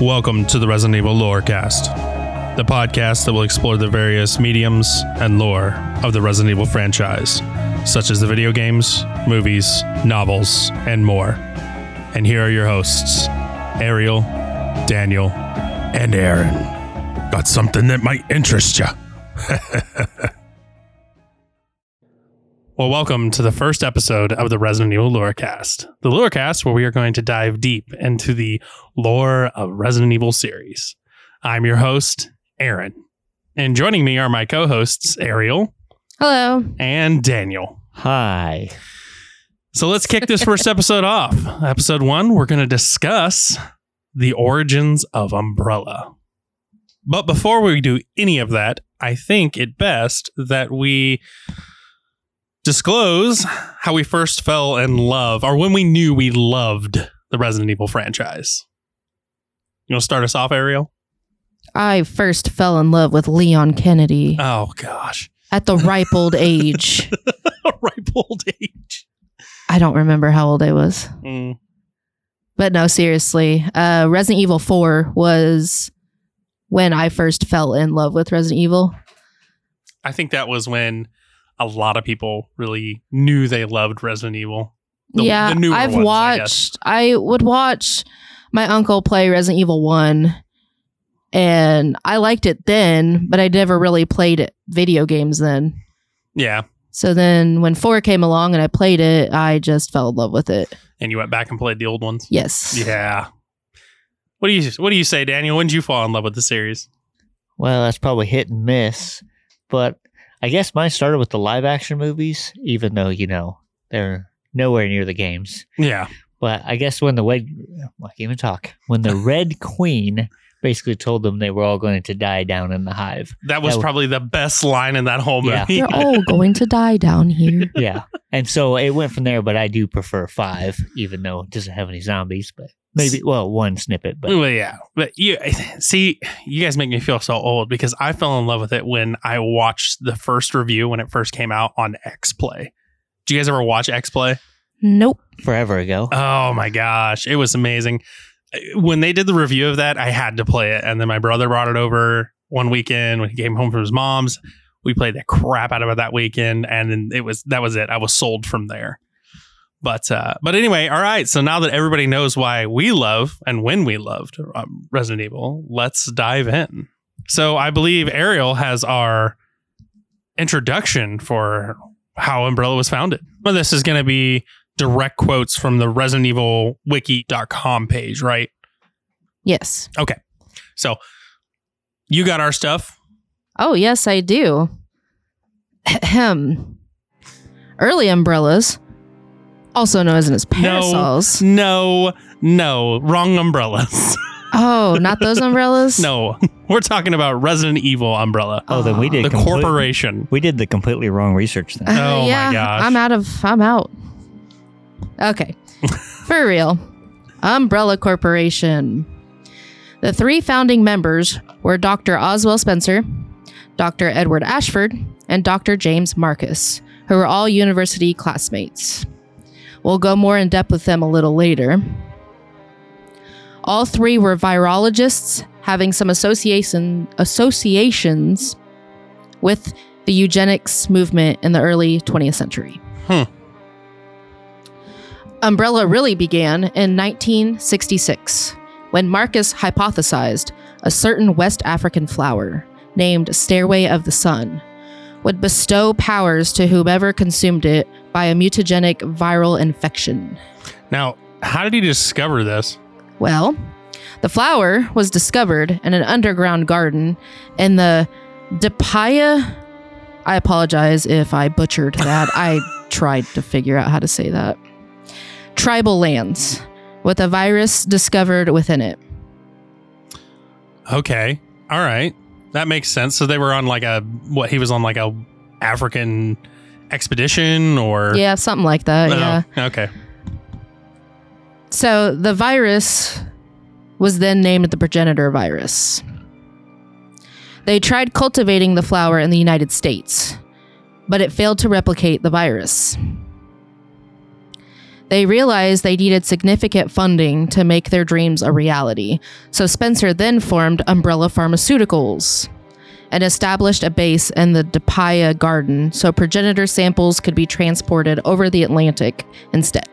Welcome to the Resident Evil Lorecast, the podcast that will explore the various mediums and lore of the Resident Evil franchise, such as the video games, movies, novels, and more. And here are your hosts, Ariel, Daniel, and Aaron. Got something that might interest you. Well, welcome to the first episode of the Resident Evil Lorecast. The Lorecast, where we are going to dive deep into the lore of Resident Evil series. I'm your host, Aaron. And joining me are my co-hosts, Ariel. Hello. And Daniel. Hi. So let's kick this first episode off. Episode 1, we're going to discuss the origins of Umbrella. But before we do any of that, I think it best that we disclose how we first fell in love, or when we knew we loved the Resident Evil franchise. You want to start us off, Ariel? I first fell in love with Leon Kennedy. Oh, gosh. At the ripe old age. Ripe old age. I don't remember how old I was. Mm. But no, seriously. Resident Evil 4 was when I first fell in love with Resident Evil. I think that was when a lot of people really knew they loved Resident Evil. The newer I've ones, watched. I would watch my uncle play Resident Evil 1, and I liked it then, but I never really played video games then. Yeah. So then when 4 came along and I played it, I just fell in love with it. And you went back and played the old ones? Yes. Yeah. What do you say, Daniel? When did you fall in love with the series? Well, that's probably hit and miss, but I guess mine started with the live action movies, even though, you know, they're nowhere near the games. Yeah. But I guess when the Red Queen basically told them they were all going to die down in the hive. That was probably the best line in that whole movie. Yeah. They're all going to die down here. Yeah. And so it went from there, but I do prefer 5, even though it doesn't have any zombies, but maybe, well, one snippet. But well, yeah. But you guys make me feel so old because I fell in love with it when I watched the first review when it first came out on X-Play. Did you guys ever watch X-Play? Nope. Forever ago. Oh my gosh. It was amazing. When they did the review of that, I had to play it. And then my brother brought it over one weekend when he came home from his mom's. We played the crap out of it that weekend. And then that was it. I was sold from there. But anyway, all right. So now that everybody knows why we love and when we loved Resident Evil, let's dive in. So I believe Ariel has our introduction for how Umbrella was founded. Well, this is going to be direct quotes from the ResidentEvilWiki.com page, right? Yes. Okay. So you got our stuff? Oh, yes, I do. Early umbrellas, also known as parasols. No, wrong umbrellas. Oh, not those umbrellas? No, we're talking about Resident Evil Umbrella. Oh, then we did the corporation. We did the completely wrong research then. My gosh. I'm out. Okay, for real. Umbrella Corporation. The 3 founding members were Dr. Oswell Spencer, Dr. Edward Ashford, and Dr. James Marcus, who were all university classmates. We'll go more in depth with them a little later. All 3 were virologists, having some associations with the eugenics movement in the early 20th century. Huh. Umbrella really began in 1966, when Marcus hypothesized a certain West African flower named Stairway of the Sun would bestow powers to whomever consumed it by a mutagenic viral infection. Now, how did he discover this? Well, the flower was discovered in an underground garden in the Depaya. I apologize if I butchered that. I tried to figure out how to say that. Tribal lands, with a virus discovered within it. Okay. All right. That makes sense. So they were on like he was on like a African expedition or. Yeah, something like that. Oh, yeah. Okay. So the virus was then named the progenitor virus. They tried cultivating the flower in the United States, but it failed to replicate the virus. They realized they needed significant funding to make their dreams a reality, so Spencer then formed Umbrella Pharmaceuticals and established a base in the Depaya garden so progenitor samples could be transported over the Atlantic instead.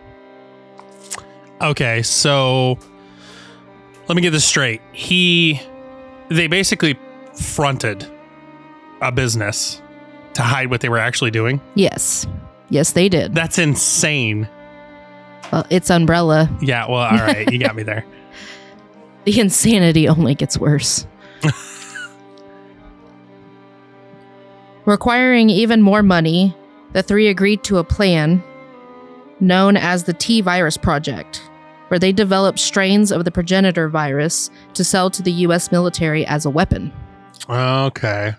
Okay, so let me get this straight. They basically fronted a business to hide what they were actually doing? Yes. Yes, they did. That's insane. Well, it's Umbrella. Yeah, well, all right. You got me there. The insanity only gets worse. Requiring even more money, the three agreed to a plan known as the T-Virus Project, where they developed strains of the progenitor virus to sell to the U.S. military as a weapon. Okay.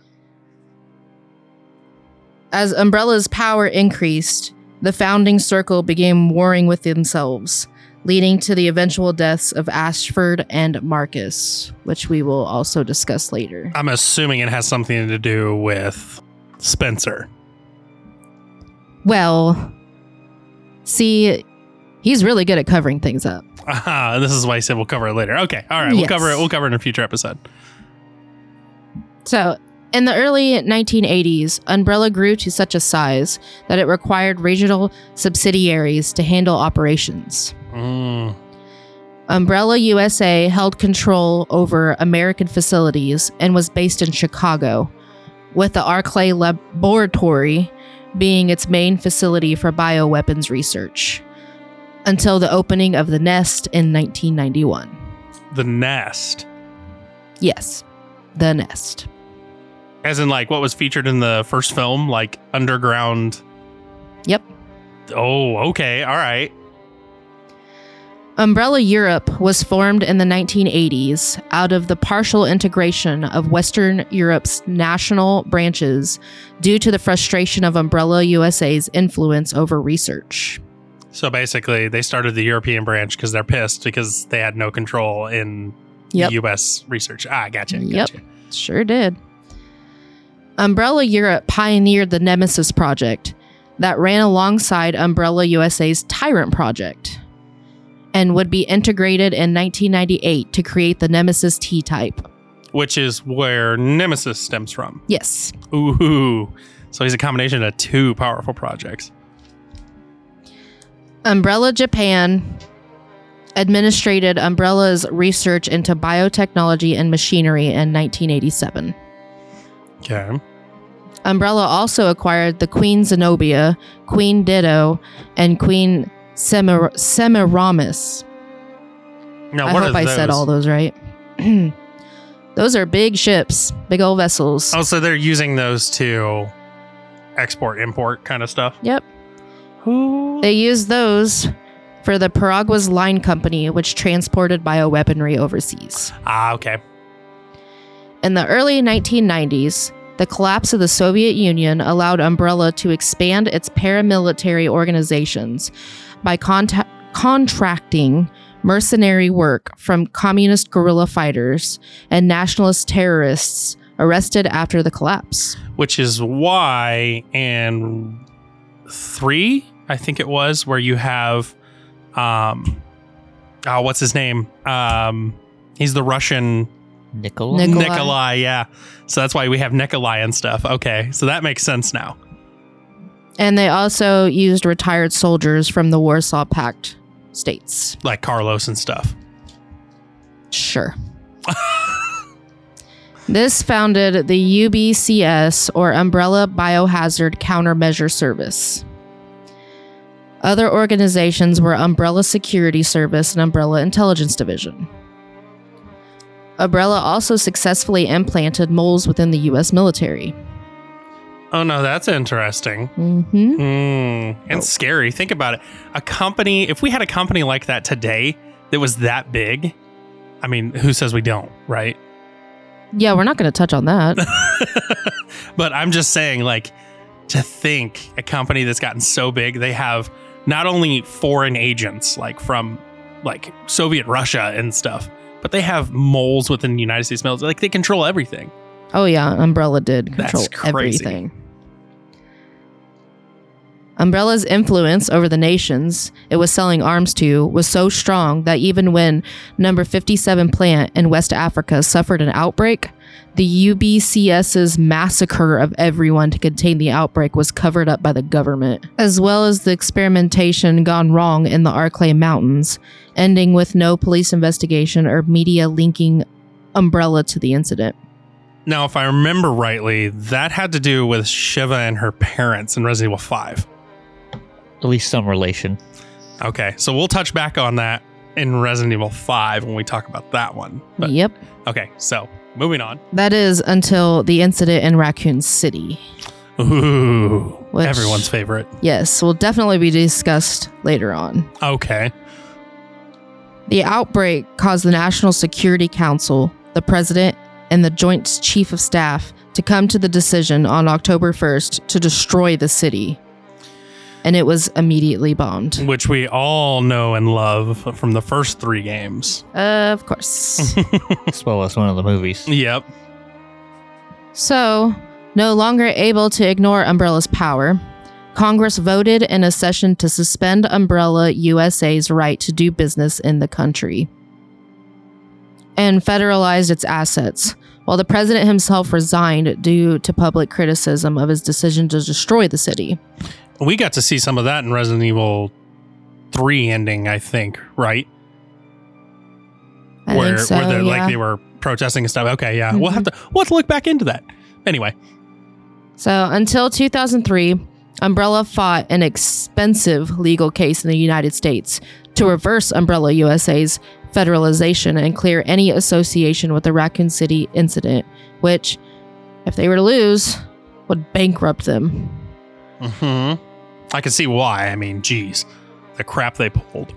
As Umbrella's power increased, the Founding Circle began warring with themselves, leading to the eventual deaths of Ashford and Marcus, which we will also discuss later. I'm assuming it has something to do with Spencer. Well, see, he's really good at covering things up. This is why I said we'll cover it later. Okay, all right, yes. We'll cover it in a future episode. So, in the early 1980s, Umbrella grew to such a size that it required regional subsidiaries to handle operations. Mm. Umbrella USA held control over American facilities and was based in Chicago, with the Arclay Laboratory being its main facility for bioweapons research, until the opening of the Nest in 1991. The Nest? Yes, the Nest. As in, like, what was featured in the first film? Like, underground? Yep. Oh, okay. All right. Umbrella Europe was formed in the 1980s out of the partial integration of Western Europe's national branches due to the frustration of Umbrella USA's influence over research. So basically, they started the European branch because they're pissed because they had no control in the U.S. research. Ah, gotcha. Yep, sure did. Umbrella Europe pioneered the Nemesis Project that ran alongside Umbrella USA's Tyrant Project and would be integrated in 1998 to create the Nemesis T-type. Which is where Nemesis stems from. Yes. Ooh. So he's a combination of two powerful projects. Umbrella Japan administrated Umbrella's research into biotechnology and machinery in 1987. Okay. Umbrella also acquired the Queen Zenobia, Queen Ditto, and Queen Semiramis. Now, I hope I said all those right. Those are big ships, big old vessels. Oh, so they're using those to export, import kind of stuff? Yep. Ooh. They used those for the Paragua's Line Company, which transported bioweaponry overseas. Ah, okay. In the early 1990s, the collapse of the Soviet Union allowed Umbrella to expand its paramilitary organizations by contracting mercenary work from communist guerrilla fighters and nationalist terrorists arrested after the collapse. Which is why in 3, I think it was, where you have, what's his name? He's the Russian... Nikolai, yeah. So that's why we have Nikolai and stuff. Okay, so that makes sense now. And they also used retired soldiers from the Warsaw Pact states. Like Carlos and stuff. Sure. This founded the UBCS, or Umbrella Biohazard Countermeasure Service. Other organizations were Umbrella Security Service and Umbrella Intelligence Division. Umbrella also successfully implanted moles within the U.S. military. Oh, no, that's interesting. Mm-hmm. And scary. Think about it. A company, if we had a company like that today that was that big, I mean, who says we don't, right? Yeah, we're not going to touch on that. But I'm just saying, like, to think a company that's gotten so big, they have not only foreign agents, like from like Soviet Russia and stuff, but they have moles within the United States military. Like, they control everything. Oh, yeah. Umbrella did control everything. Umbrella's influence over the nations it was selling arms to was so strong that even when number 57 plant in West Africa suffered an outbreak, the UBCS's massacre of everyone to contain the outbreak was covered up by the government, as well as the experimentation gone wrong in the Arklay Mountains, ending with no police investigation or media linking Umbrella to the incident. Now, if I remember rightly, that had to do with Shiva and her parents in Resident Evil 5. At least some relation. Okay, so we'll touch back on that in Resident Evil 5 when we talk about that one. But, yep. Okay, so moving on. That is until the incident in Raccoon City. Ooh, which, everyone's favorite. Yes, will definitely be discussed later on. Okay. The outbreak caused the National Security Council, the president, and the Joint Chief of Staff to come to the decision on October 1st to destroy the city. And it was immediately bombed. Which we all know and love from the first three games. Of course. As well as one of the movies. Yep. So, no longer able to ignore Umbrella's power, Congress voted in a session to suspend Umbrella USA's right to do business in the country and federalized its assets, while the president himself resigned due to public criticism of his decision to destroy the city. We got to see some of that in Resident Evil 3 ending, I think, right? Where yeah. Like, they were protesting and stuff. Okay, yeah. Mm-hmm. We'll have to look back into that. Anyway. So, until 2003, Umbrella fought an expensive legal case in the United States to reverse Umbrella USA's federalization and clear any association with the Raccoon City incident, which, if they were to lose, would bankrupt them. Mm-hmm. I can see why. I mean, geez, the crap they pulled.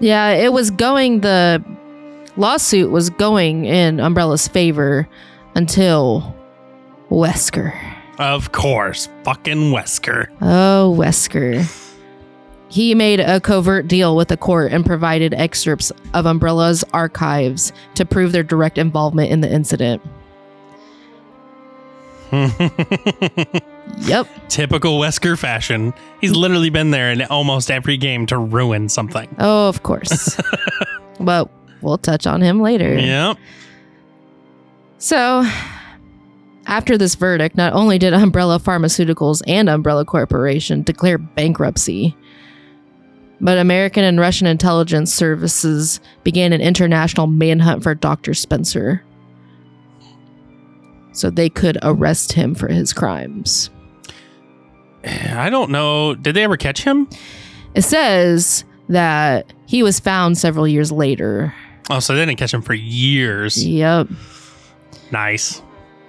Yeah, it was going, the lawsuit was going in Umbrella's favor until Wesker. Of course, fucking Wesker. Oh, Wesker. He made a covert deal with the court and provided excerpts of Umbrella's archives to prove their direct involvement in the incident. Yep. Typical Wesker fashion. He's literally been there in almost every game to ruin something. Oh, of course. But we'll touch on him later. Yep. So, after this verdict, not only did Umbrella Pharmaceuticals and Umbrella Corporation declare bankruptcy, but American and Russian intelligence services began an international manhunt for Dr. Spencer, so they could arrest him for his crimes. I don't know. Did they ever catch him? It says that he was found several years later. Oh, so they didn't catch him for years. Yep. Nice.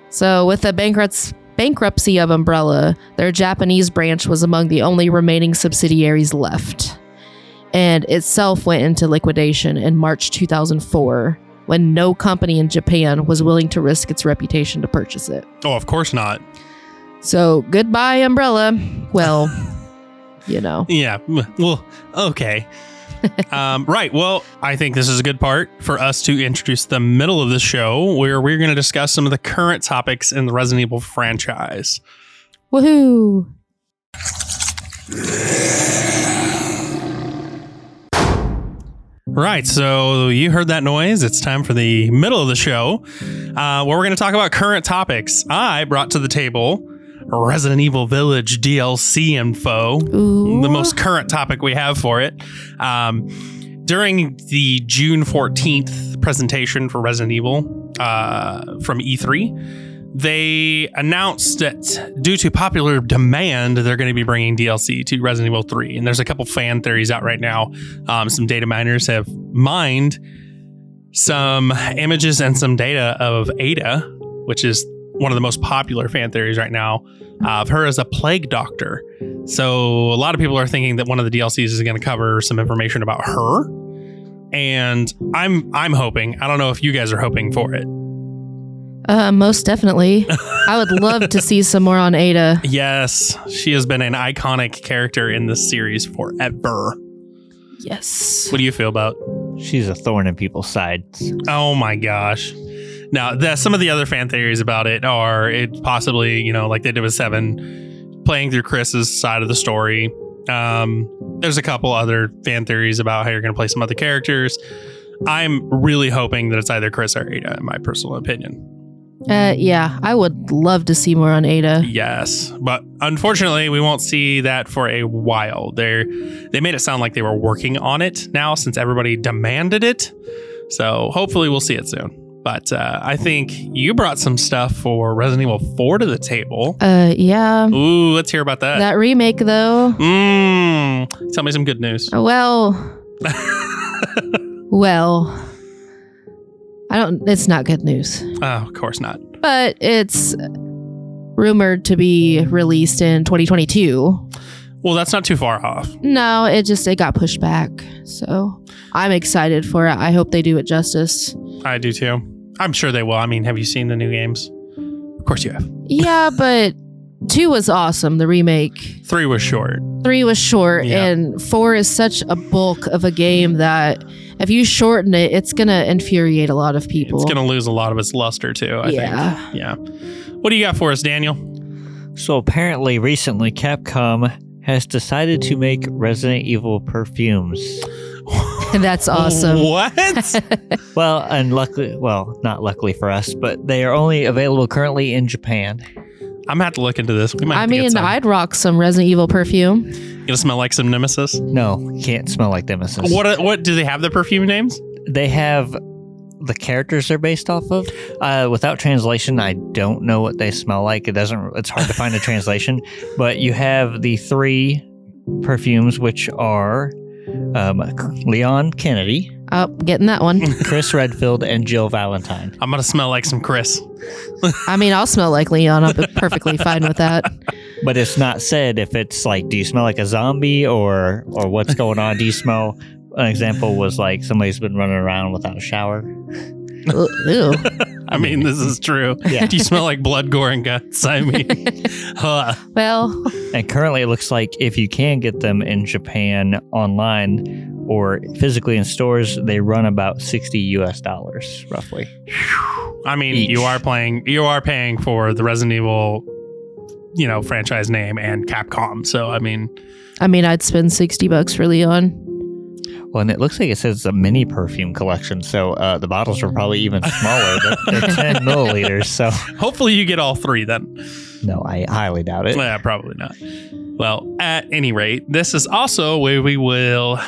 So with the bankruptcy of Umbrella, their Japanese branch was among the only remaining subsidiaries left, and itself went into liquidation in March 2004 when no company in Japan was willing to risk its reputation to purchase it. Oh, of course not. So, goodbye, Umbrella. Well, you know. Yeah, well, okay. Right, well, I think this is a good part for us to introduce the middle of the show where we're going to discuss some of the current topics in the Resident Evil franchise. Woohoo! Right, so you heard that noise. It's time for the middle of the show, where we're going to talk about current topics. I brought to the table Resident Evil Village DLC info, the most current topic we have for it. During the June 14th presentation for Resident Evil from E3, they announced that due to popular demand, they're going to be bringing DLC to Resident Evil 3. And there's a couple fan theories out right now. Some data miners have mined some images and some data of Ada, which is one of the most popular fan theories right now, of her as a plague doctor. So a lot of people are thinking that one of the DLCs is going to cover some information about her. And I'm hoping, I don't know if you guys are hoping for it. Most definitely. I would love to see some more on Ada. Yes, she has been an iconic character in this series forever. Yes. What do you feel about? She's a thorn in people's sides. Oh my gosh. Now, some of the other fan theories about it are it possibly, you know, like they did with Seven, playing through Chris's side of the story. There's a couple other fan theories about how you're going to play some other characters. I'm really hoping that it's either Chris or Ada, in my personal opinion. Yeah, I would love to see more on Ada. Yes, but unfortunately, we won't see that for a while. They made it sound like they were working on it now since everybody demanded it. So hopefully we'll see it soon. But I think you brought some stuff for Resident Evil 4 to the table. Yeah. Ooh, let's hear about that. That remake, though. Tell me some good news. Well, I don't. It's not good news. Oh, of course not. But it's rumored to be released in 2022. Well, that's not too far off. No, it got pushed back. So I'm excited for it. I hope they do it justice. I do too. I'm sure they will. I mean, have you seen the new games? Of course you have. Yeah, but 2 was awesome, the remake. 3 was short. Yeah. And 4 is such a bulk of a game that if you shorten it, it's going to infuriate a lot of people. It's going to lose a lot of its luster too, I think. Yeah. What do you got for us, Daniel? So apparently recently Capcom has decided to make Resident Evil perfumes. That's awesome. What? Well, and luckily, not luckily for us, but they are only available currently in Japan. I'm going to have to look into this. I'd rock some Resident Evil perfume. Going to smell like some Nemesis? No, can't smell like Nemesis. What do they have the perfume names? They have the characters they're based off of. Without translation, I don't know what they smell like. It's hard to find a translation, but you have the 3 perfumes, which are Leon Kennedy. Oh, getting that one. Chris Redfield and Jill Valentine. I'm going to smell like some Chris. I mean, I'll smell like Leon. I'll be perfectly fine with that. But it's not said if it's like, do you smell like a zombie or what's going on? Do you smell? An example was like somebody's been running around without a shower. Ew. I mean, this is true. Yeah. Do you smell like blood, gore, and guts? I mean, well. And currently, it looks like if you can get them in Japan online or physically in stores, they run about $60 roughly. I mean, each. you are paying for the Resident Evil, franchise name and Capcom. So I mean, I'd spend $60 for Leon. Well, and it looks like it says a mini perfume collection, so the bottles are probably even smaller. They're 10 milliliters, so... Hopefully you get all 3 then. No, I highly doubt it. Yeah, probably not. Well, at any rate, this is also where we will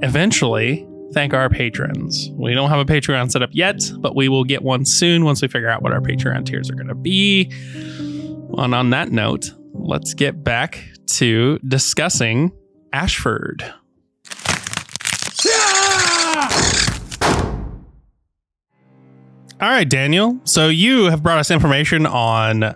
eventually thank our patrons. We don't have a Patreon set up yet, but we will get one soon once we figure out what our Patreon tiers are going to be. And on that note, let's get back to discussing Ashford. All right, Daniel. So you have brought us information on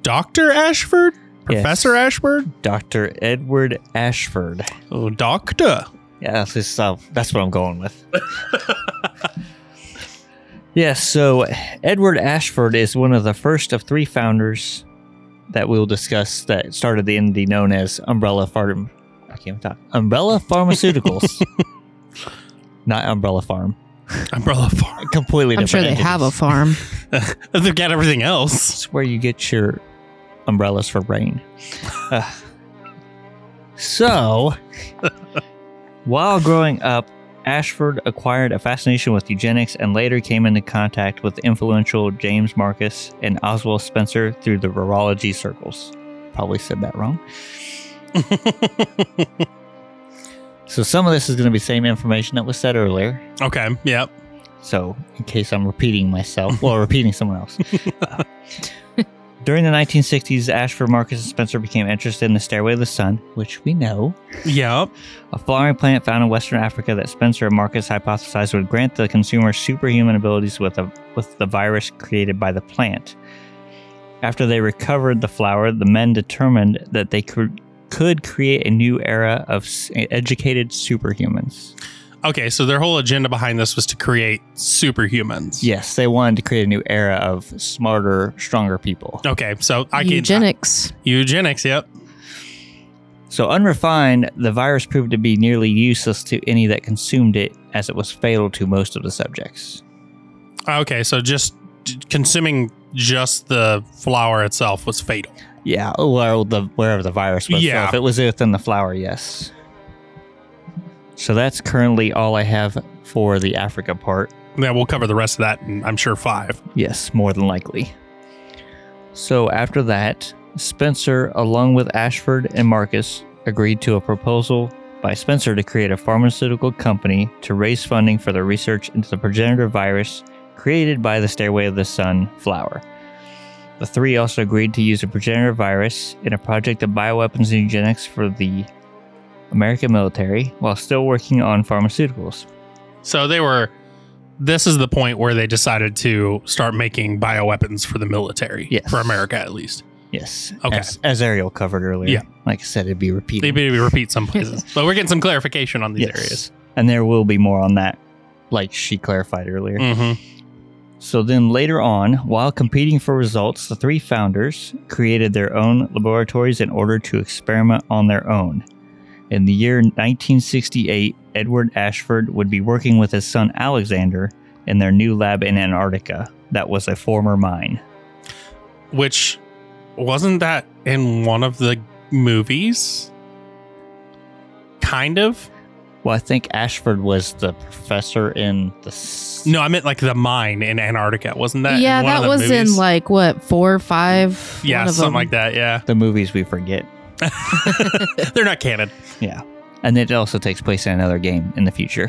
Dr. Ashford? Professor Ashford? Dr. Edward Ashford. Oh, doctor. Yeah, that's what I'm going with. So Edward Ashford is one of the first of 3 founders that we'll discuss that started the entity known as Umbrella Pharmaceuticals. Not Umbrella Farm. Umbrella Farm. Completely different. I'm sure they have a farm. They've got everything else. It's where you get your umbrellas for rain. So, while growing up, Ashford acquired a fascination with eugenics and later came into contact with influential James Marcus and Oswell Spencer through the virology circles. Probably said that wrong. So some of this is going to be same information that was said earlier. Okay, yep. So in case I'm repeating myself, or repeating someone else. During the 1960s, Ashford, Marcus, and Spencer became interested in the Stairway of the Sun, which we know. Yep. A flowering plant found in Western Africa that Spencer and Marcus hypothesized would grant the consumer superhuman abilities with the virus created by the plant. After they recovered the flower, the men determined that they could create a new era of educated superhumans. Okay, so their whole agenda behind this was to create superhumans. Yes, they wanted to create a new era of smarter, stronger people. Okay, so I eugenics. Eugenics, yep. So unrefined, the virus proved to be nearly useless to any that consumed it, as it was fatal to most of the subjects. Okay, so just consuming just the flower itself was fatal. Yeah, well, wherever the virus was. Yeah. So if it was within the flower, yes. So that's currently all I have for the Africa part. Yeah, we'll cover the rest of that in, I'm sure, 5. Yes, more than likely. So after that, Spencer, along with Ashford and Marcus, agreed to a proposal by Spencer to create a pharmaceutical company to raise funding for the research into the progenitor virus created by the Stairway of the Sun flower. The three also agreed to use a progenitor virus in a project of bioweapons and eugenics for the American military while still working on pharmaceuticals. So they were, this is the point where they decided to start making bioweapons for the military. Yes. For America, at least. Yes. Okay. As Ariel covered earlier. Yeah. Like I said, it'd be repeated. It'd be repeat some places. But we're getting some clarification on these areas. And there will be more on that, like she clarified earlier. Mm-hmm. So then later on, while competing for results, the three founders created their own laboratories in order to experiment on their own. In the year 1968, Edward Ashford would be working with his son Alexander in their new lab in Antarctica that was a former mine. Which... wasn't that in one of the movies? Kind of. Well, I think Ashford was the professor in the... No, I meant like the mine in Antarctica. Wasn't that in one of the movies? Yeah, that was in like, what, 4 or 5? Yeah, something like that, yeah. The movies we forget. They're not canon. Yeah. And it also takes place in another game in the future,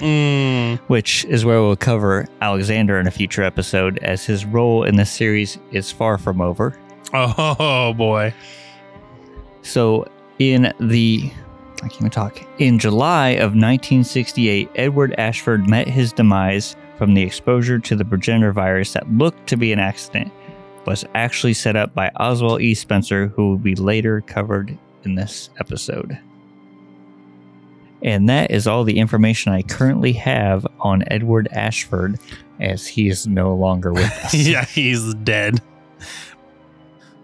which is where we'll cover Alexander in a future episode, as his role in this series is far from over. Oh boy. So in July of 1968, Edward Ashford met his demise from the exposure to the progenitor virus that looked to be an accident, was actually set up by Oswell E. Spencer, who will be later covered in this episode. And that is all the information I currently have on Edward Ashford, as he is no longer with us. Yeah, he's dead.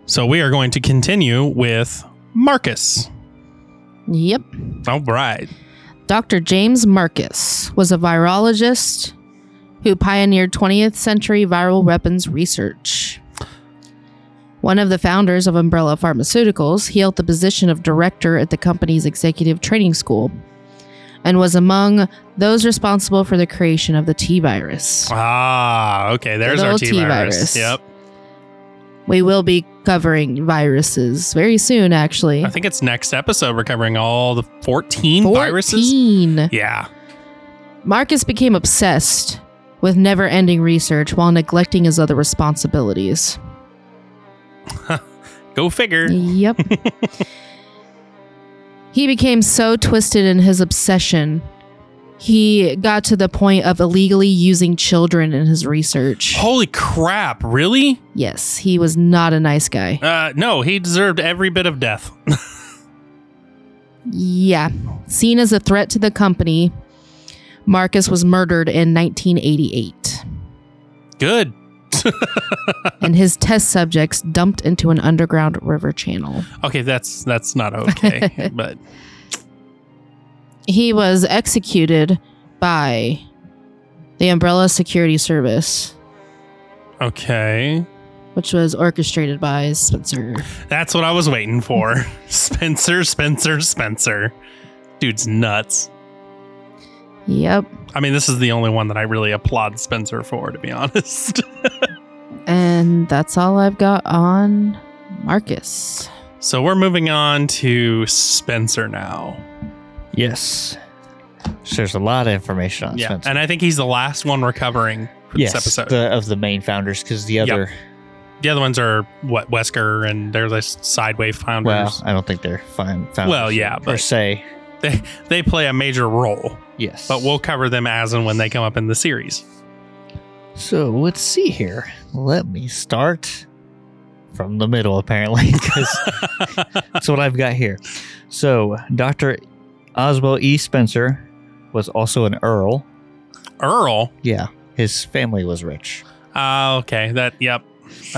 So we are going to continue with Marcus. Yep. All right. Dr. James Marcus was a virologist who pioneered 20th century viral weapons research. One of the founders of Umbrella Pharmaceuticals, he held the position of director at the company's executive training school and was among those responsible for the creation of the T-Virus. Ah, okay. There's our T-Virus. Yep. We will be covering viruses very soon, actually. I think it's next episode. We're covering all the 14 viruses. 14. Yeah. Marcus became obsessed with never-ending research while neglecting his other responsibilities. Go figure. Yep. He became so twisted in his obsession, he got to the point of illegally using children in his research. Holy crap, really? Yes, he was not a nice guy. No, he deserved every bit of death. Yeah. Seen as a threat to the company, Marcus was murdered in 1988. Good. And his test subjects dumped into an underground river channel. Okay, that's not okay, but... He was executed by the Umbrella Security Service. Okay. Which was orchestrated by Spencer. That's what I was waiting for. Spencer. Dude's nuts. Yep. I mean, this is the only one that I really applaud Spencer for, to be honest. And that's all I've got on Marcus. So we're moving on to Spencer now. Yes. So there's a lot of information on Spencer. And I think he's the last one recovering for this episode. Of the main founders, because the other ones are what, Wesker, and they're the sideway founders. Well, I don't think they're founders. Well, yeah, but per se. They play a major role. Yes. But we'll cover them as and when they come up in the series. So let's see here. Let me start from the middle, apparently, because that's what I've got here. So Dr. Oswell E. Spencer was also an earl. Earl? Yeah. His family was rich. Okay. That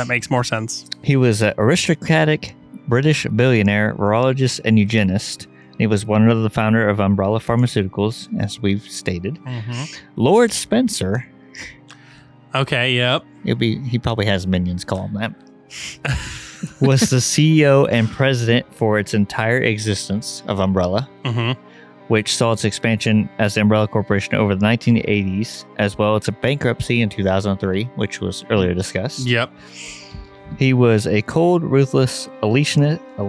makes more sense. He was an aristocratic British billionaire, virologist, and eugenist. He was one of the founder of Umbrella Pharmaceuticals, as we've stated. Mm-hmm. Lord Spencer. Okay, yep. He probably has minions call him that. Was the CEO and president for its entire existence of Umbrella, mm-hmm. which saw its expansion as the Umbrella Corporation over the 1980s, as well as a bankruptcy in 2003, which was earlier discussed. Yep. He was a cold, ruthless, elitist,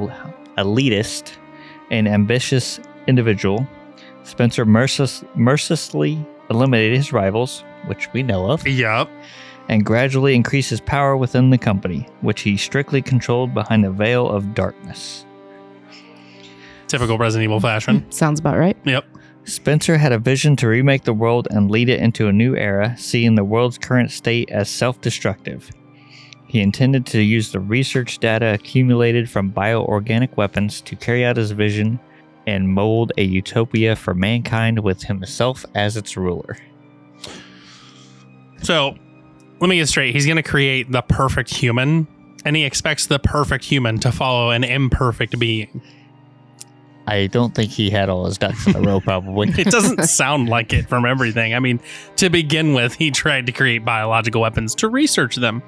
an ambitious individual. Spencer mercilessly eliminated his rivals, which we know of. Yep. And gradually increased his power within the company, which he strictly controlled behind a veil of darkness. Typical Resident Evil fashion. Sounds about right. Yep. Spencer had a vision to remake the world and lead it into a new era, seeing the world's current state as self-destructive. He intended to use the research data accumulated from bioorganic weapons to carry out his vision and mold a utopia for mankind with himself as its ruler. So, let me get straight. He's going to create the perfect human, and he expects the perfect human to follow an imperfect being. I don't think he had all his ducks in a row, probably. It doesn't sound like it from everything. I mean, to begin with, he tried to create biological weapons to research them.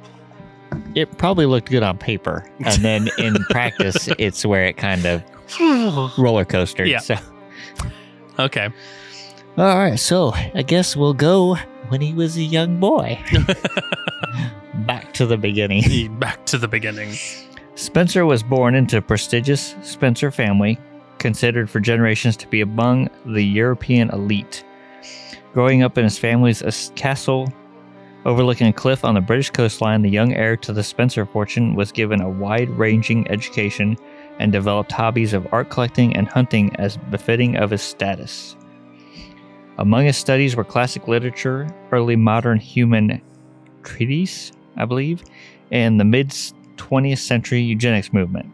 It probably looked good on paper, and then in practice, it's where it kind of roller coastered. Yeah. So. Okay. All right, so I guess we'll go when he was a young boy. Back to the beginning. Spencer was born into a prestigious Spencer family, considered for generations to be among the European elite. Growing up in his family's castle overlooking a cliff on the British coastline, the young heir to the Spencer fortune was given a wide-ranging education and developed hobbies of art collecting and hunting as befitting of his status. Among his studies were classic literature, early modern human treatise, I believe, and the mid-20th century eugenics movement.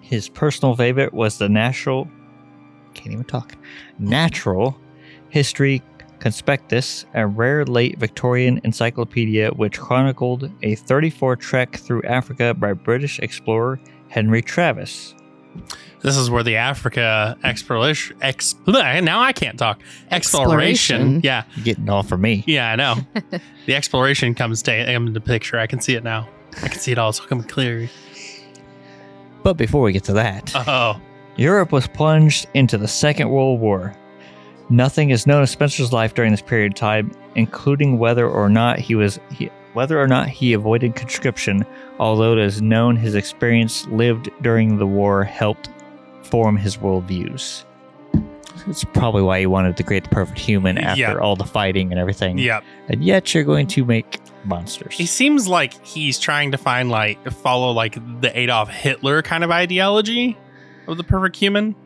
His personal favorite was the Natural History Conspectus, a rare late Victorian encyclopedia which chronicled a 34 trek through Africa by British explorer Henry Travis. This is where the Africa exploration. Yeah. You're getting all for me. Yeah, I know. The exploration comes into picture. I can see it now. I can see it all. It's coming clear. But before we get to that, Europe was plunged into the Second World War. Nothing is known of Spencer's life during this period of time, including whether or not he avoided conscription, although it is known his experience lived during the war helped form his worldviews. That's probably why he wanted to create the perfect human after all the fighting and everything. Yep. And yet you're going to make monsters. He seems like he's trying to follow the Adolf Hitler kind of ideology of the perfect human.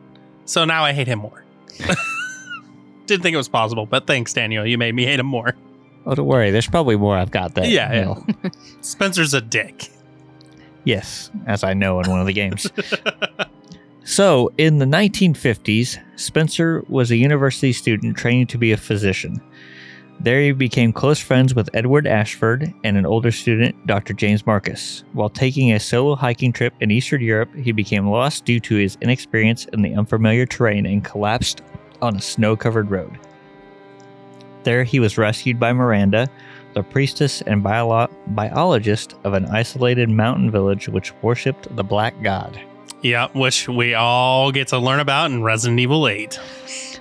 So now I hate him more. Didn't think it was possible, but thanks, Daniel. You made me hate him more. Oh, don't worry. There's probably more I've got there. Yeah. Spencer's a dick. Yes, as I know in one of the games. So, in the 1950s, Spencer was a university student training to be a physician. There he became close friends with Edward Ashford and an older student, Dr. James Marcus. While taking a solo hiking trip in Eastern Europe, he became lost due to his inexperience in the unfamiliar terrain and collapsed on a snow-covered road. There he was rescued by Miranda, the priestess and biologist of an isolated mountain village which worshipped the Black God. Yeah, which we all get to learn about in Resident Evil 8.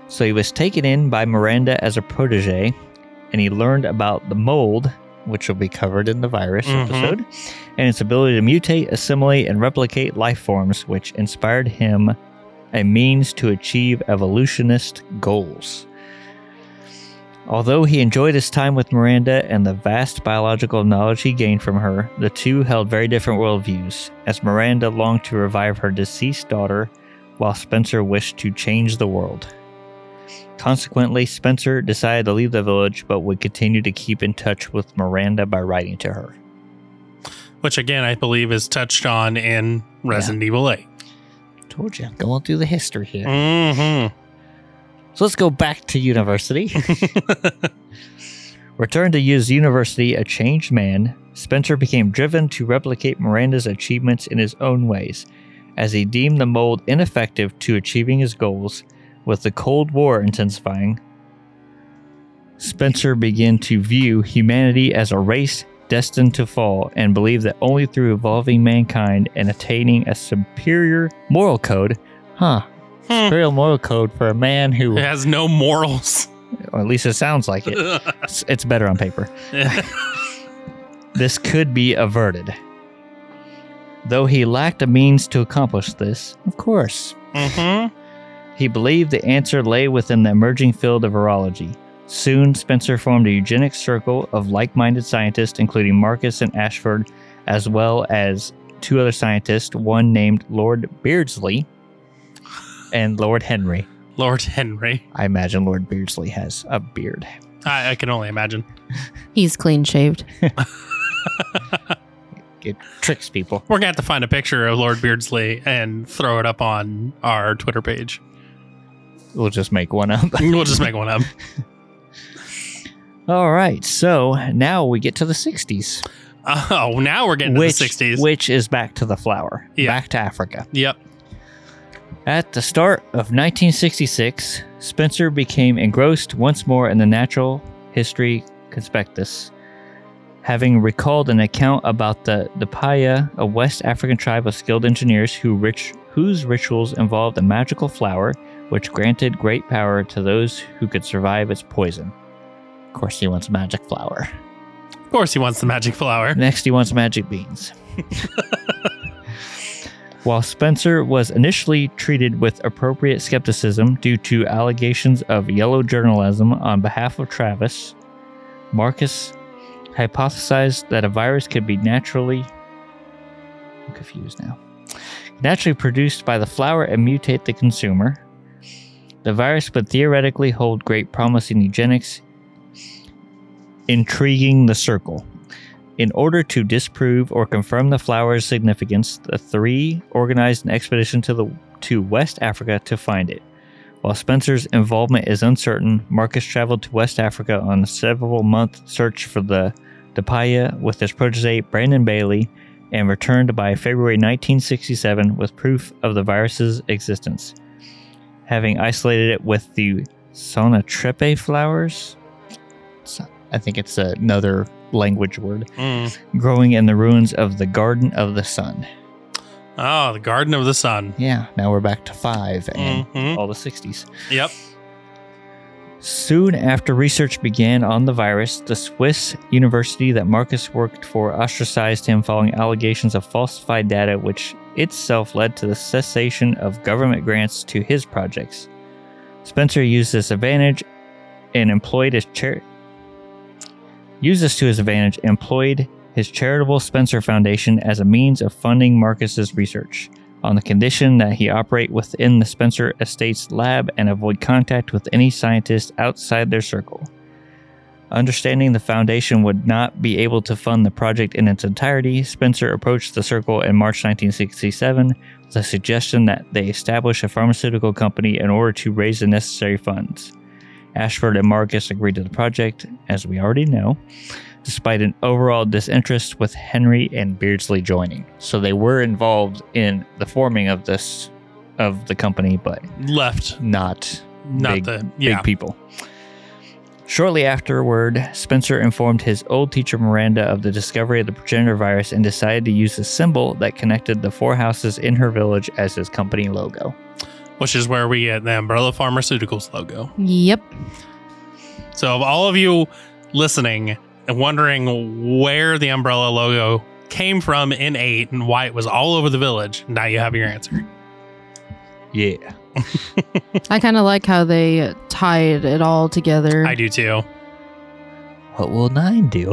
So he was taken in by Miranda as a protege, and he learned about the mold, which will be covered in the virus episode, and its ability to mutate, assimilate, and replicate life forms, which inspired him a means to achieve evolutionist goals. Although he enjoyed his time with Miranda and the vast biological knowledge he gained from her, the two held very different worldviews, as Miranda longed to revive her deceased daughter, while Spencer wished to change the world. Consequently, Spencer decided to leave the village, but would continue to keep in touch with Miranda by writing to her. Which, again, I believe is touched on in Resident Evil 8. Told you, going through the history here. Mm-hmm. So let's go back to university. Returned to his university a changed man, Spencer became driven to replicate Miranda's achievements in his own ways, as he deemed the mold ineffective to achieving his goals. With the Cold War intensifying, Spencer began to view humanity as a race destined to fall and believed that only through evolving mankind and attaining a superior moral code, superior moral code for a man who has no morals. Or at least it sounds like it. It's better on paper. This could be averted. Though he lacked a means to accomplish this, of course. Mm-hmm. He believed the answer lay within the emerging field of virology. Soon, Spencer formed a eugenics circle of like-minded scientists, including Marcus and Ashford, as well as two other scientists, one named Lord Beardsley and Lord Henry. Lord Henry. I imagine Lord Beardsley has a beard. I can only imagine. He's clean-shaved. It tricks people. We're going to have to find a picture of Lord Beardsley and throw it up on our Twitter page. We'll just make one up. All right. So now we get to the 60s. Oh, now we're getting to the 60s. Which is back to the flower. Yep. Back to Africa. Yep. At the start of 1966, Spencer became engrossed once more in the Natural History Conspectus, having recalled an account about the Depaya, a West African tribe of skilled engineers whose rituals involved a magical flower which granted great power to those who could survive its poison. Of course he wants a magic flower. Of course he wants the magic flower. Next he wants magic beans. While Spencer was initially treated with appropriate skepticism due to allegations of yellow journalism on behalf of Travis, Marcus hypothesized that a virus could be naturally produced by the flower and mutate the consumer. The virus would theoretically hold great promise in eugenics, intriguing the circle. In order to disprove or confirm the flower's significance, the three organized an expedition to West Africa to find it. While Spencer's involvement is uncertain, Marcus traveled to West Africa on a several-month search for the Depaya with his protege, Brandon Bailey, and returned by February 1967 with proof of the virus's existence, having isolated it with the Sonatrepe flowers. I think it's another language word. Growing in the ruins of the Garden of the Sun. Oh, the Garden of the Sun. Yeah, now we're back to 5 and all the 60s. Yep. Soon after research began on the virus, the Swiss university that Marcus worked for ostracized him following allegations of falsified data, which itself led to the cessation of government grants to his projects. Spencer used this advantage and employed his charitable Spencer Foundation as a means of funding Marcus's research, on the condition that he operate within the Spencer Estates lab and avoid contact with any scientists outside their circle. Understanding the foundation would not be able to fund the project in its entirety, Spencer approached the circle in March 1967 with a suggestion that they establish a pharmaceutical company in order to raise the necessary funds. Ashford and Marcus agreed to the project, as we already know, despite an overall disinterest with Henry and Beardsley joining. So they were involved in the forming of the company, but left. Not big people. Shortly afterward, Spencer informed his old teacher Miranda of the discovery of the progenitor virus and decided to use the symbol that connected the four houses in her village as his company logo. Which is where we get the Umbrella Pharmaceuticals logo. Yep. So of all of you listening and wondering where the Umbrella logo came from in 8 and why it was all over the village, now you have your answer. Yeah. I kind of like how they tied it all together. I do too. What will 9 do?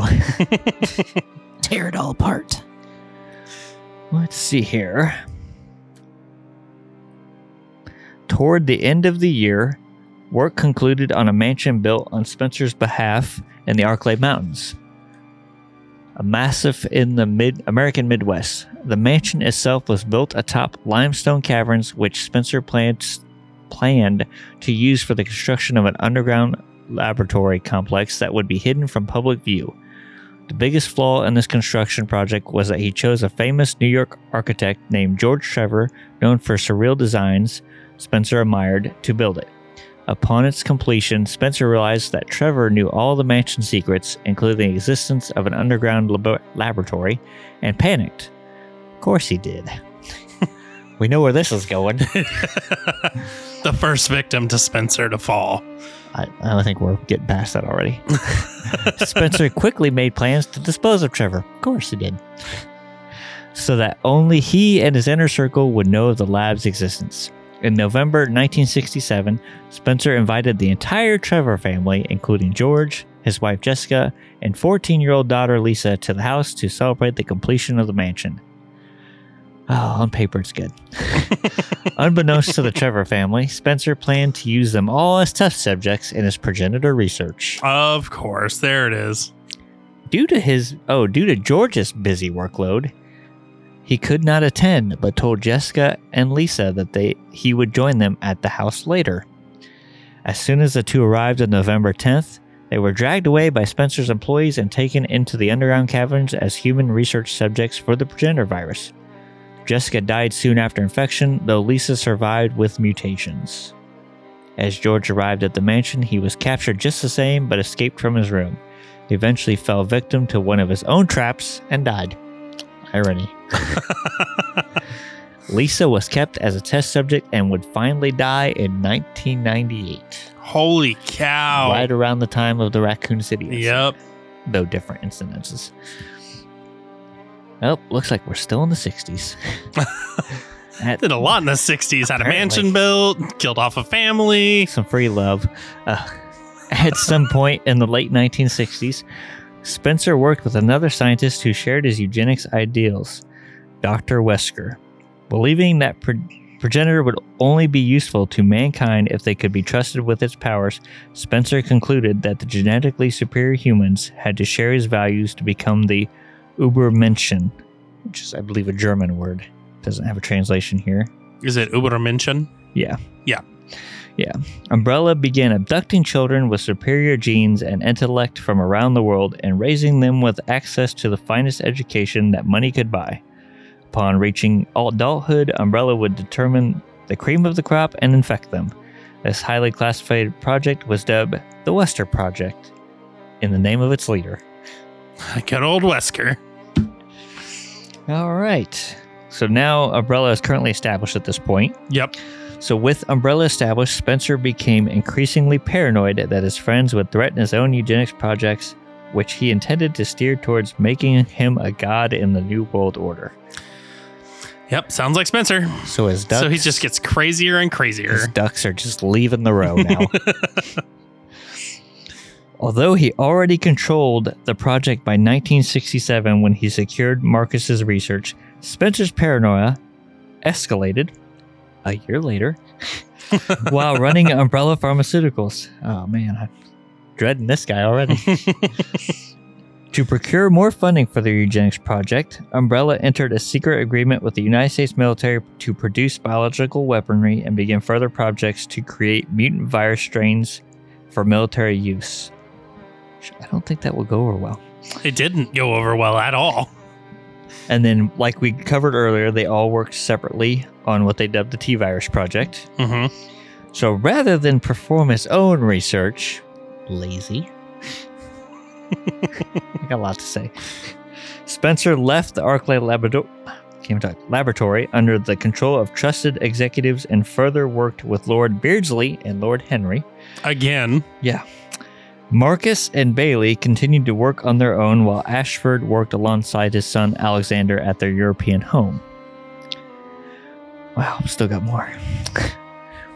Tear it all apart. Let's see here. Toward the end of the year, work concluded on a mansion built on Spencer's behalf in the Arklay Mountains, a massif in the American Midwest. The mansion itself was built atop limestone caverns, which Spencer planned planned to use for the construction of an underground laboratory complex that would be hidden from public view. The biggest flaw in this construction project was that he chose a famous New York architect named George Trevor, known for surreal designs Spencer admired, to build it. Upon its completion, Spencer realized that Trevor knew all the mansion secrets, including the existence of an underground laboratory, and panicked. Of course he did. We know where this is going. The first victim to Spencer to fall. I don't think we're getting past that already. Spencer quickly made plans to dispose of Trevor. Of course he did. So that only he and his inner circle would know of the lab's existence. In November 1967, Spencer invited the entire Trevor family, including George, his wife Jessica, and 14-year-old daughter Lisa, to the house to celebrate the completion of the mansion. Oh, on paper it's good. Unbeknownst to the Trevor family, Spencer planned to use them all as test subjects in his progenitor research. Of course, there it is. Due to George's busy workload, he could not attend, but told Jessica and Lisa that he would join them at the house later. As soon as the two arrived on November 10th, they were dragged away by Spencer's employees and taken into the underground caverns as human research subjects for the progenitor virus. Jessica died soon after infection, though Lisa survived with mutations. As George arrived at the mansion, he was captured just the same, but escaped from his room. He eventually fell victim to one of his own traps and died. Irony. Lisa was kept as a test subject and would finally die in 1998. Holy cow. Right around the time of the Raccoon City incident. Yep. Though different incidences. Oh, looks like we're still in the 60s. Did a lot in the 60s. Had a mansion built, killed off a family. Some free love. At some point in the late 1960s, Spencer worked with another scientist who shared his eugenics ideals, Dr. Wesker, believing that progenitor would only be useful to mankind if they could be trusted with its powers. Spencer concluded that the genetically superior humans had to share his values to become the Übermenschen, which is, I believe, a German word. Doesn't have a translation here. Is it Übermenschen? Yeah. Umbrella began abducting children with superior genes and intellect from around the world and raising them with access to the finest education that money could buy. Upon reaching adulthood, Umbrella would determine the cream of the crop and infect them. This highly classified project was dubbed the Wesker Project in the name of its leader. Good old Wesker. All right. So now Umbrella is currently established at this point. Yep. So with Umbrella established, Spencer became increasingly paranoid that his friends would threaten his own eugenics projects, which he intended to steer towards making him a god in the New World Order. Yep, sounds like Spencer. So his ducks... So he just gets crazier and crazier. His ducks are just leaving the row now. Although he already controlled the project by 1967 when he secured Marcus's research, Spencer's paranoia escalated a year later while running Umbrella Pharmaceuticals. Oh man, I'm dreading this guy already. To procure more funding for the eugenics project, Umbrella entered a secret agreement with the United States military to produce biological weaponry and begin further projects to create mutant virus strains for military use. I don't think that will go over well. It didn't go over well at all. And then, like we covered earlier, they all worked separately on what they dubbed the T-Virus project. Mm-hmm. So rather than perform his own research, lazy, I got a lot to say, Spencer left the Arclay Laboratory under the control of trusted executives and further worked with Lord Beardsley and Lord Henry. Again. Yeah. Marcus and Bailey continued to work on their own while Ashford worked alongside his son Alexander at their European home. Wow, I've still got more.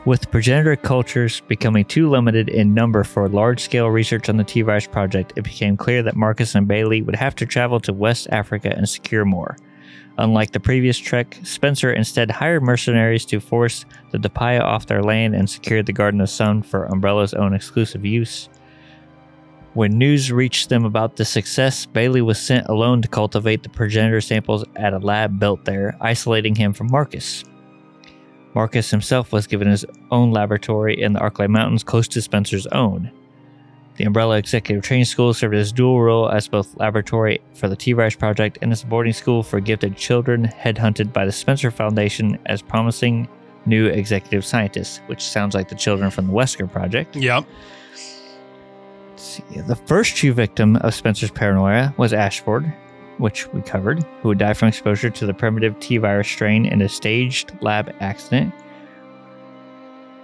With progenitor cultures becoming too limited in number for large-scale research on the T-Virus project, it became clear that Marcus and Bailey would have to travel to West Africa and secure more. Unlike the previous trek, Spencer instead hired mercenaries to force the Depaya off their land and secured the Garden of Sun for Umbrella's own exclusive use. When news reached them about the success, Bailey was sent alone to cultivate the progenitor samples at a lab built there, isolating him from Marcus. Marcus himself was given his own laboratory in the Arklay Mountains close to Spencer's own. The Umbrella Executive Training School served as dual role as both laboratory for the T-Virus Project and as a boarding school for gifted children headhunted by the Spencer Foundation as promising new executive scientists, which sounds like the children from the Wesker Project. Yep. Let's see. The first true victim of Spencer's paranoia was Ashford, which we covered, who would die from exposure to the primitive T-Virus strain in a staged lab accident.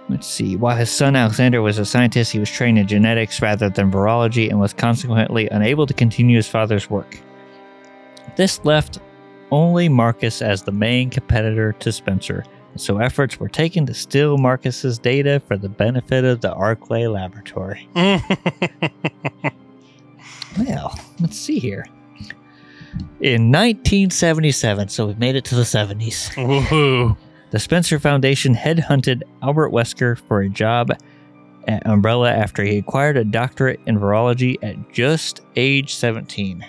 Let's see. While his son Alexander was a scientist, he was trained in genetics rather than virology and was consequently unable to continue his father's work. This left only Marcus as the main competitor to Spencer, and so efforts were taken to steal Marcus's data for the benefit of the Arclay Laboratory. Well, let's see here. In 1977, so we've made it to the 70s. Woohoo! The Spencer Foundation headhunted Albert Wesker for a job at Umbrella after he acquired a doctorate in virology at just age 17.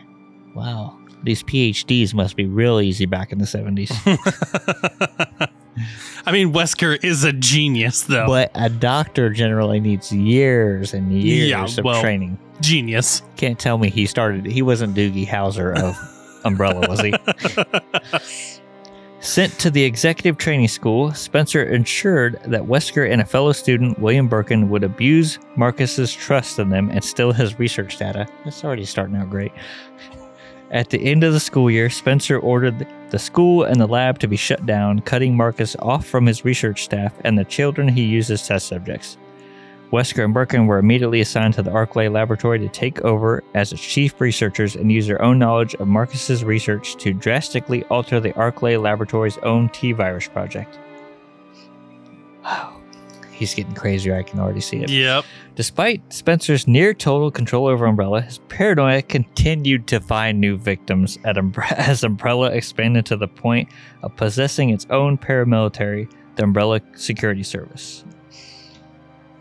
Wow. These PhDs must be real easy back in the 70s. I mean, Wesker is a genius, though. But a doctor generally needs years and years of training. Genius. Can't tell me he wasn't Doogie Howser of Umbrella, was he? Sent to the executive training school, Spencer ensured that Wesker and a fellow student, William Birkin, would abuse Marcus's trust in them and steal his research data. That's already starting out great. At the end of the school year, Spencer ordered the school and the lab to be shut down, cutting Marcus off from his research staff and the children he used as test subjects. Wesker and Birkin were immediately assigned to the Arclay Laboratory to take over as its chief researchers and use their own knowledge of Marcus's research to drastically alter the Arclay Laboratory's own T-Virus project. Wow. He's getting crazier. I can already see it. Yep. Despite Spencer's near total control over Umbrella, his paranoia continued to find new victims as Umbrella expanded to the point of possessing its own paramilitary, the Umbrella Security Service.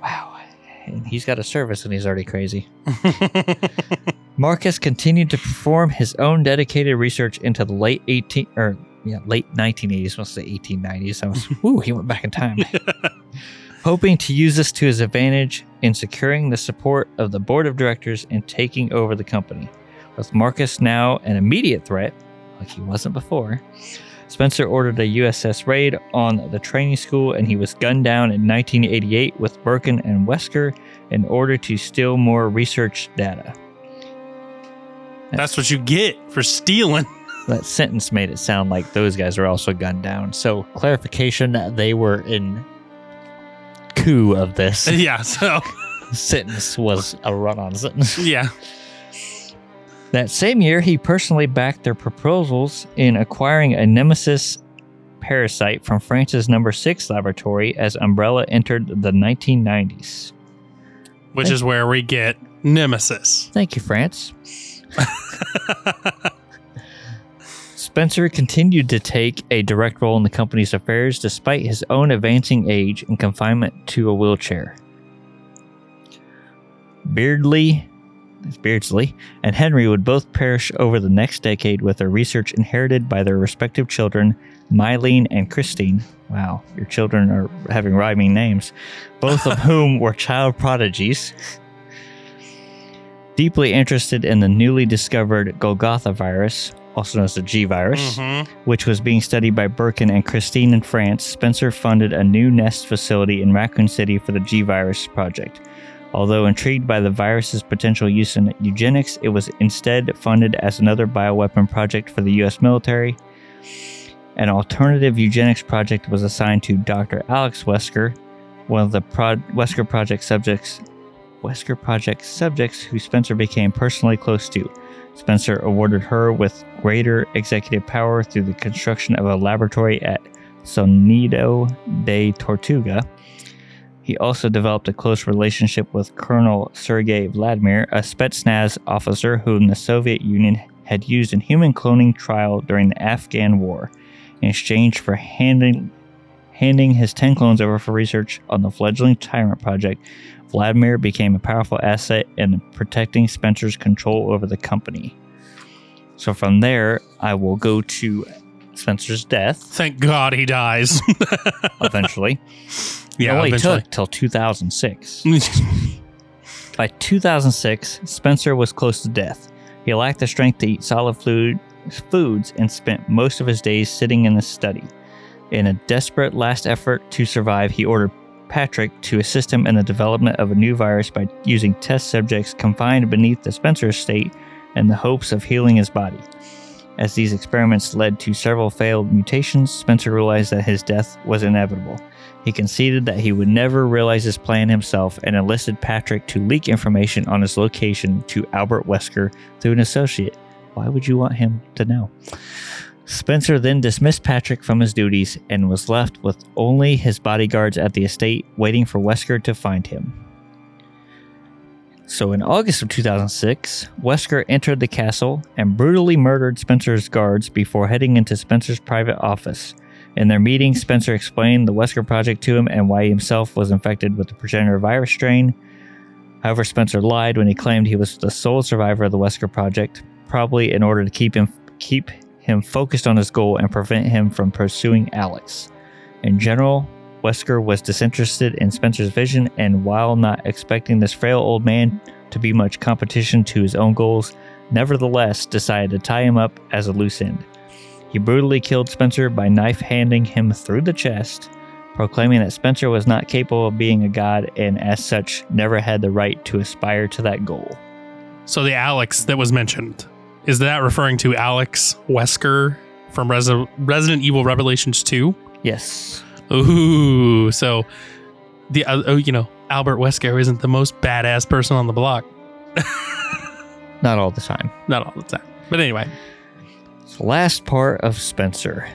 Wow. And he's got a service and he's already crazy. Marcus continued to perform his own dedicated research into the late 1980s, let's say 1890s. He went back in time. Hoping to use this to his advantage in securing the support of the board of directors and taking over the company. With Marcus now an immediate threat, like he wasn't before, Spencer ordered a USS raid on the training school, and he was gunned down in 1988 with Birkin and Wesker in order to steal more research data. That's what you get for stealing. That sentence made it sound like those guys were also gunned down. So, clarification, they were in coup of this. Yeah, so. Sentence was a run-on sentence. Yeah. That same year, he personally backed their proposals in acquiring a nemesis parasite from France's No. 6 laboratory as Umbrella entered the 1990s. Which is where we get Nemesis. Thank you, France. Spencer continued to take a direct role in the company's affairs despite his own advancing age and confinement to a wheelchair. Beardsley and Henry would both perish over the next decade with their research inherited by their respective children, Mylene and Christine. Wow, your children are having rhyming names, both of whom were child prodigies. Deeply interested in the newly discovered Golgotha virus, also known as the G-Virus, which was being studied by Birkin and Christine in France, Spencer funded a new Nest facility in Raccoon City for the G-Virus project. Although intrigued by the virus's potential use in eugenics, it was instead funded as another bioweapon project for the U.S. military. An alternative eugenics project was assigned to Dr. Alex Wesker, one of the Wesker Project subjects who Spencer became personally close to. Spencer awarded her with greater executive power through the construction of a laboratory at Sonido de Tortuga. He also developed a close relationship with Colonel Sergei Vladimir, a Spetsnaz officer whom the Soviet Union had used in human cloning trial during the Afghan War, in exchange for handing his 10 clones over for research on the fledgling Tyrant Project. Vladimir became a powerful asset in protecting Spencer's control over the company. So from there, I will go to Spencer's death. Thank God he dies. Eventually. Yeah, it only took till 2006. By 2006, Spencer was close to death. He lacked the strength to eat solid foods and spent most of his days sitting in his study. In a desperate last effort to survive, he ordered Patrick to assist him in the development of a new virus by using test subjects confined beneath the Spencer estate in the hopes of healing his body. As these experiments led to several failed mutations, Spencer realized that his death was inevitable. He conceded that he would never realize his plan himself and enlisted Patrick to leak information on his location to Albert Wesker through an associate. Why would you want him to know? Spencer then dismissed Patrick from his duties and was left with only his bodyguards at the estate waiting for Wesker to find him. So in August of 2006, Wesker entered the castle and brutally murdered Spencer's guards before heading into Spencer's private office. In their meeting, Spencer explained the Wesker Project to him and why he himself was infected with the progenitor virus strain. However, Spencer lied when he claimed he was the sole survivor of the Wesker Project, probably in order to keep him focused on his goal and prevent him from pursuing Alex. In general, Wesker was disinterested in Spencer's vision, and while not expecting this frail old man to be much competition to his own goals, nevertheless decided to tie him up as a loose end. He brutally killed Spencer by knife-handing him through the chest, proclaiming that Spencer was not capable of being a god and as such never had the right to aspire to that goal. So the Alex that was mentioned, is that referring to Alex Wesker from Resident Evil Revelations 2? Yes. Ooh, so the Albert Wesker isn't the most badass person on the block. Not all the time. But anyway, so last part of Spencer.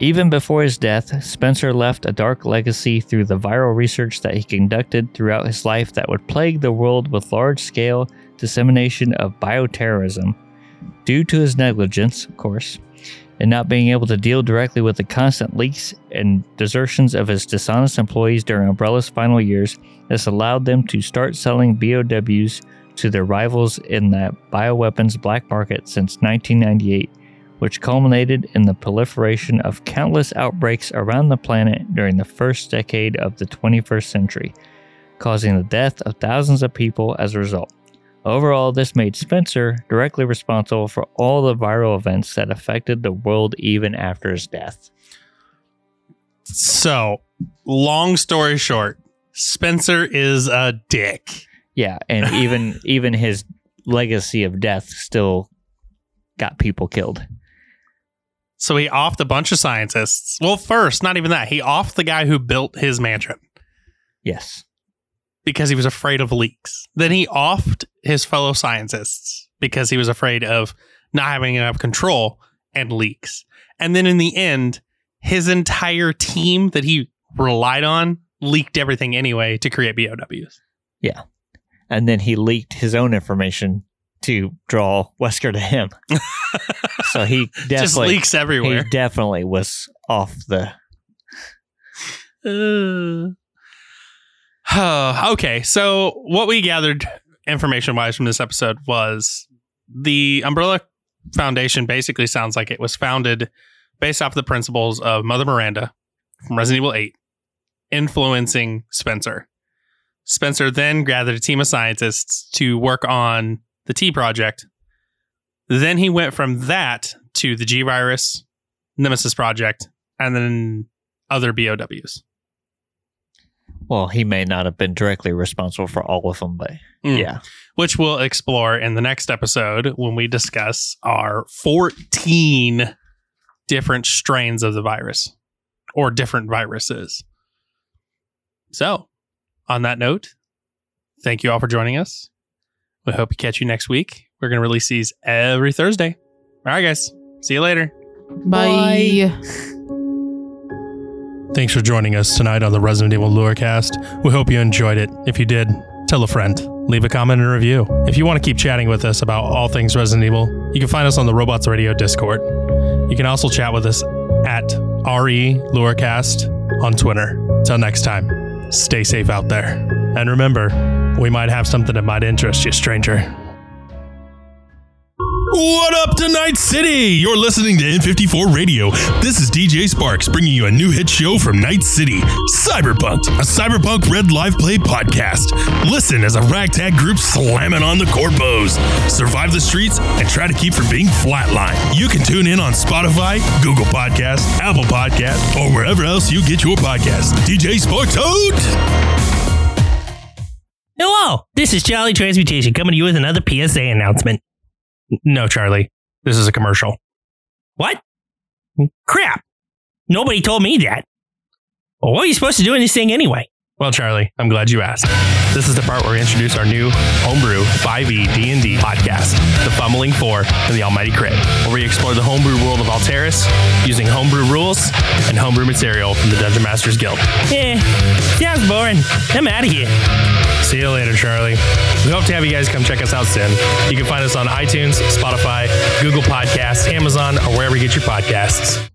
Even before his death, Spencer left a dark legacy through the viral research that he conducted throughout his life that would plague the world with large-scale dissemination of bioterrorism. Due to his negligence, of course, and not being able to deal directly with the constant leaks and desertions of his dishonest employees during Umbrella's final years, this allowed them to start selling BOWs to their rivals in the bioweapons black market since 1998, which culminated in the proliferation of countless outbreaks around the planet during the first decade of the 21st century, causing the death of thousands of people as a result. Overall, this made Spencer directly responsible for all the viral events that affected the world even after his death. So, long story short, Spencer is a dick. Yeah, and even his legacy of death still got people killed. So he offed a bunch of scientists. Well, first, not even that. He offed the guy who built his mansion. Yes. Because he was afraid of leaks. Then he offed his fellow scientists because he was afraid of not having enough control and leaks. And then in the end, his entire team that he relied on leaked everything anyway to create BOWs. Yeah. And then he leaked his own information to draw Wesker to him. So he definitely just leaks everywhere. He definitely was off the... Okay, so what we gathered information-wise from this episode was the Umbrella Foundation basically sounds like it was founded based off the principles of Mother Miranda from Resident Evil 8, influencing Spencer. Spencer then gathered a team of scientists to work on the T-Project. Then he went from that to the G-Virus, Nemesis Project, and then other BOWs. Well, he may not have been directly responsible for all of them, but yeah. Which we'll explore in the next episode when we discuss our 14 different strains of the virus or different viruses. So, on that note, thank you all for joining us. We hope to catch you next week. We're going to release these every Thursday. All right, guys. See you later. Bye. Thanks for joining us tonight on the Resident Evil Lurecast. We hope you enjoyed it. If you did, tell a friend. Leave a comment and a review. If you want to keep chatting with us about all things Resident Evil, you can find us on the Robots Radio Discord. You can also chat with us at RELurecast on Twitter. Till next time, stay safe out there. And remember, we might have something that might interest you, stranger. What up tonight, City? You're listening to N54 Radio. This is DJ Sparks bringing you a new hit show from Night City, Cyberpunked, a Cyberpunk Red Live Play podcast. Listen as a ragtag group slamming on the corpos, survive the streets, and try to keep from being flatlined. You can tune in on Spotify, Google Podcasts, Apple Podcasts, or wherever else you get your podcasts. DJ Sparks out! Hello, this is Jolly Transmutation coming to you with another PSA announcement. No, Charlie, this is a commercial. What? Crap. Nobody told me that. Well, what are you supposed to do in this thing anyway? Well, Charlie, I'm glad you asked. This is the part where we introduce our new homebrew 5e D&D podcast, The Fumbling Four and the Almighty Crit, where we explore the homebrew world of Alteris using homebrew rules and homebrew material from the Dungeon Masters Guild. Sounds boring. I'm out of here. See you later, Charlie. We hope to have you guys come check us out soon. You can find us on iTunes, Spotify, Google Podcasts, Amazon, or wherever you get your podcasts.